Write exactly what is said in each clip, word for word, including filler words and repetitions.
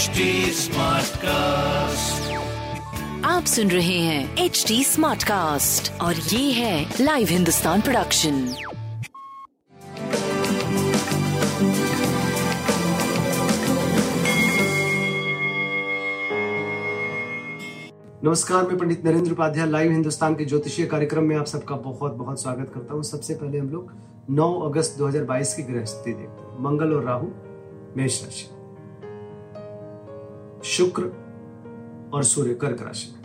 Smart cast, आप सुन रहे हैं एच डी स्मार्ट कास्ट और ये है लाइव हिंदुस्तान प्रोडक्शन। नमस्कार, मैं पंडित नरेंद्र उपाध्याय लाइव हिंदुस्तान के ज्योतिषीय कार्यक्रम में आप सबका बहुत बहुत स्वागत करता हूँ। सबसे पहले हम लोग नौ अगस्त दो हज़ार बाईस की ग्रह स्थिति देखते हैं। मंगल और राहु मेष राशि, शुक्र और सूर्य कर्क राशि में,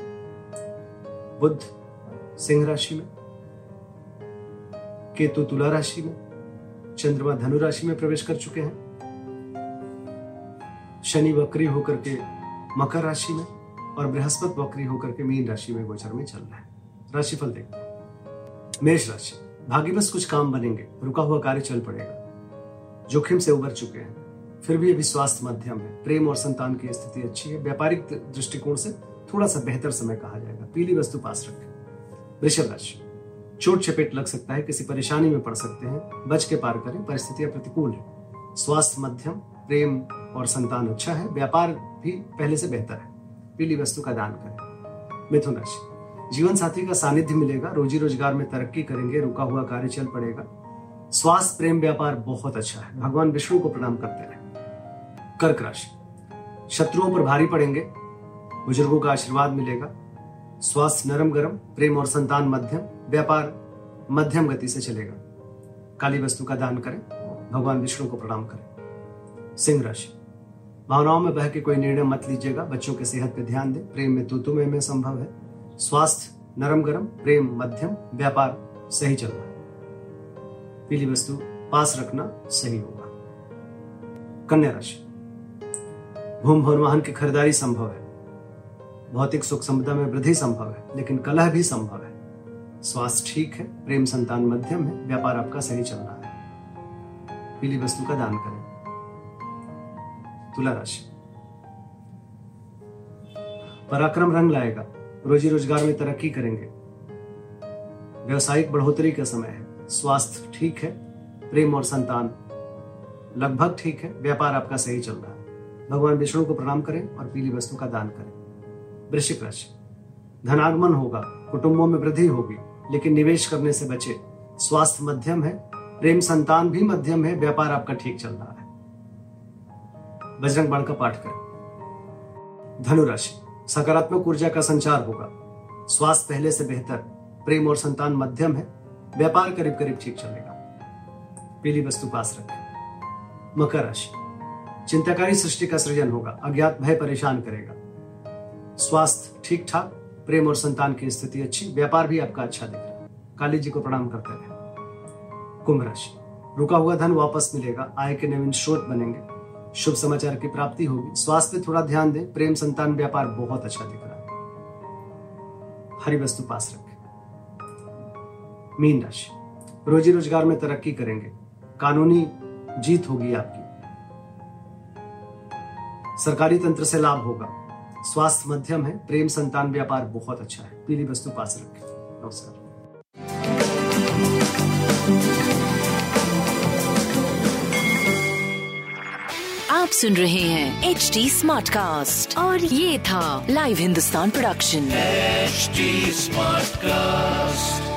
बुध सिंह राशि में, केतु तुला राशि में, चंद्रमा धनु राशि में प्रवेश कर चुके हैं, शनि वक्री होकर के मकर राशि में और बृहस्पति वक्री होकर के मीन राशि में गोचर में चल रहा है। राशिफल देखते हैं। मेष राशि, भाग्यवश कुछ काम बनेंगे, रुका हुआ कार्य चल पड़ेगा। जोखिम से उबर चुके हैं, फिर भी अभी स्वास्थ्य मध्यम है। प्रेम और संतान की स्थिति अच्छी है। व्यापारिक दृष्टिकोण से थोड़ा सा बेहतर समय कहा जाएगा। पीली वस्तु पास रखें। वृषभ राशि, चोट चपेट लग सकता है, किसी परेशानी में पड़ सकते हैं, बच के पार करें, परिस्थितियां प्रतिकूल है। स्वास्थ्य मध्यम, प्रेम और संतान अच्छा है, व्यापार भी पहले से बेहतर है। पीली वस्तु का दान करें। मिथुन राशि, जीवन साथी का सानिध्य मिलेगा, रोजी रोजगार में तरक्की करेंगे, रुका हुआ कार्य चल पड़ेगा। स्वास्थ्य प्रेम व्यापार बहुत अच्छा है, भगवान विष्णु को प्रणाम करते रहें। कर्क राशि, शत्रुओं पर भारी पड़ेंगे, बुजुर्गों का आशीर्वाद मिलेगा। स्वास्थ्य नरम गरम, प्रेम और संतान मध्यम, व्यापार मध्यम गति से चलेगा। काली वस्तु का दान करें, भगवान विष्णु को प्रणाम करें। सिंह राशि, भावनाओं में बह के कोई निर्णय मत लीजिएगा, बच्चों के सेहत पर ध्यान दें। प्रेम में तू तुम्हें में संभव है। स्वास्थ्य नरम गरम, प्रेम मध्यम, व्यापार सही चल रहा है। पीली वस्तु पास रखना सही होगा। कन्या राशि, भूम भवन वाहन की खरीदारी संभव है। भौतिक सुख संपदा में वृद्धि संभव है, लेकिन कलह भी संभव है। स्वास्थ्य ठीक है, प्रेम संतान मध्यम है, व्यापार आपका सही चल रहा है। पीली वस्तु का दान करें। तुला राशि, पराक्रम रंग लाएगा, रोजी रोजगार में तरक्की करेंगे। व्यवसायिक बढ़ोतरी का समय है। स्वास्थ्य ठीक है, प्रेम और संतान लगभग ठीक है, व्यापार आपका सही चल रहा है। भगवान विष्णु को प्रणाम करें और पीली वस्तु का दान करें। वृश्चिक राशि, धनागमन होगा, कुटुंबों में वृद्धि होगी, लेकिन निवेश करने से बचे। स्वास्थ्य मध्यम है, प्रेम संतान भी मध्यम है, व्यापार आपका ठीक चल रहा है। बजरंग बाण का पाठ करें। धनु राशि, सकारात्मक ऊर्जा का संचार होगा। स्वास्थ्य पहले से बेहतर, प्रेम और संतान मध्यम है, व्यापार करीब करीब ठीक चलेगा। पीली वस्तु पास रखें। मकर राशि, चिंताकारी सृष्टि का सृजन होगा, अज्ञात भय परेशान करेगा। स्वास्थ्य ठीक ठाक, प्रेम और संतान की स्थिति अच्छी, व्यापार भी आपका अच्छा दिख रहा है। काली जी को प्रणाम करते रहें। कुंभ राशि, रुका हुआ धन वापस मिलेगा, आय के नवीन स्रोत बनेंगे, शुभ समाचार की प्राप्ति होगी। स्वास्थ्य पे थोड़ा ध्यान दें, प्रेम संतान व्यापार बहुत अच्छा दिख रहा है। हरी वस्तु पास रखें। मीन राशि, रोजी रोजगार में तरक्की करेंगे, कानूनी जीत होगी आपकी। सरकारी तंत्र से लाभ होगा। स्वास्थ्य मध्यम है, प्रेम संतान व्यापार बहुत अच्छा है। पीली वस्तु पास रखें। नमस्कार। आप सुन रहे हैं एच डी स्मार्ट कास्ट और ये था live Hindustan production. H D smart cast.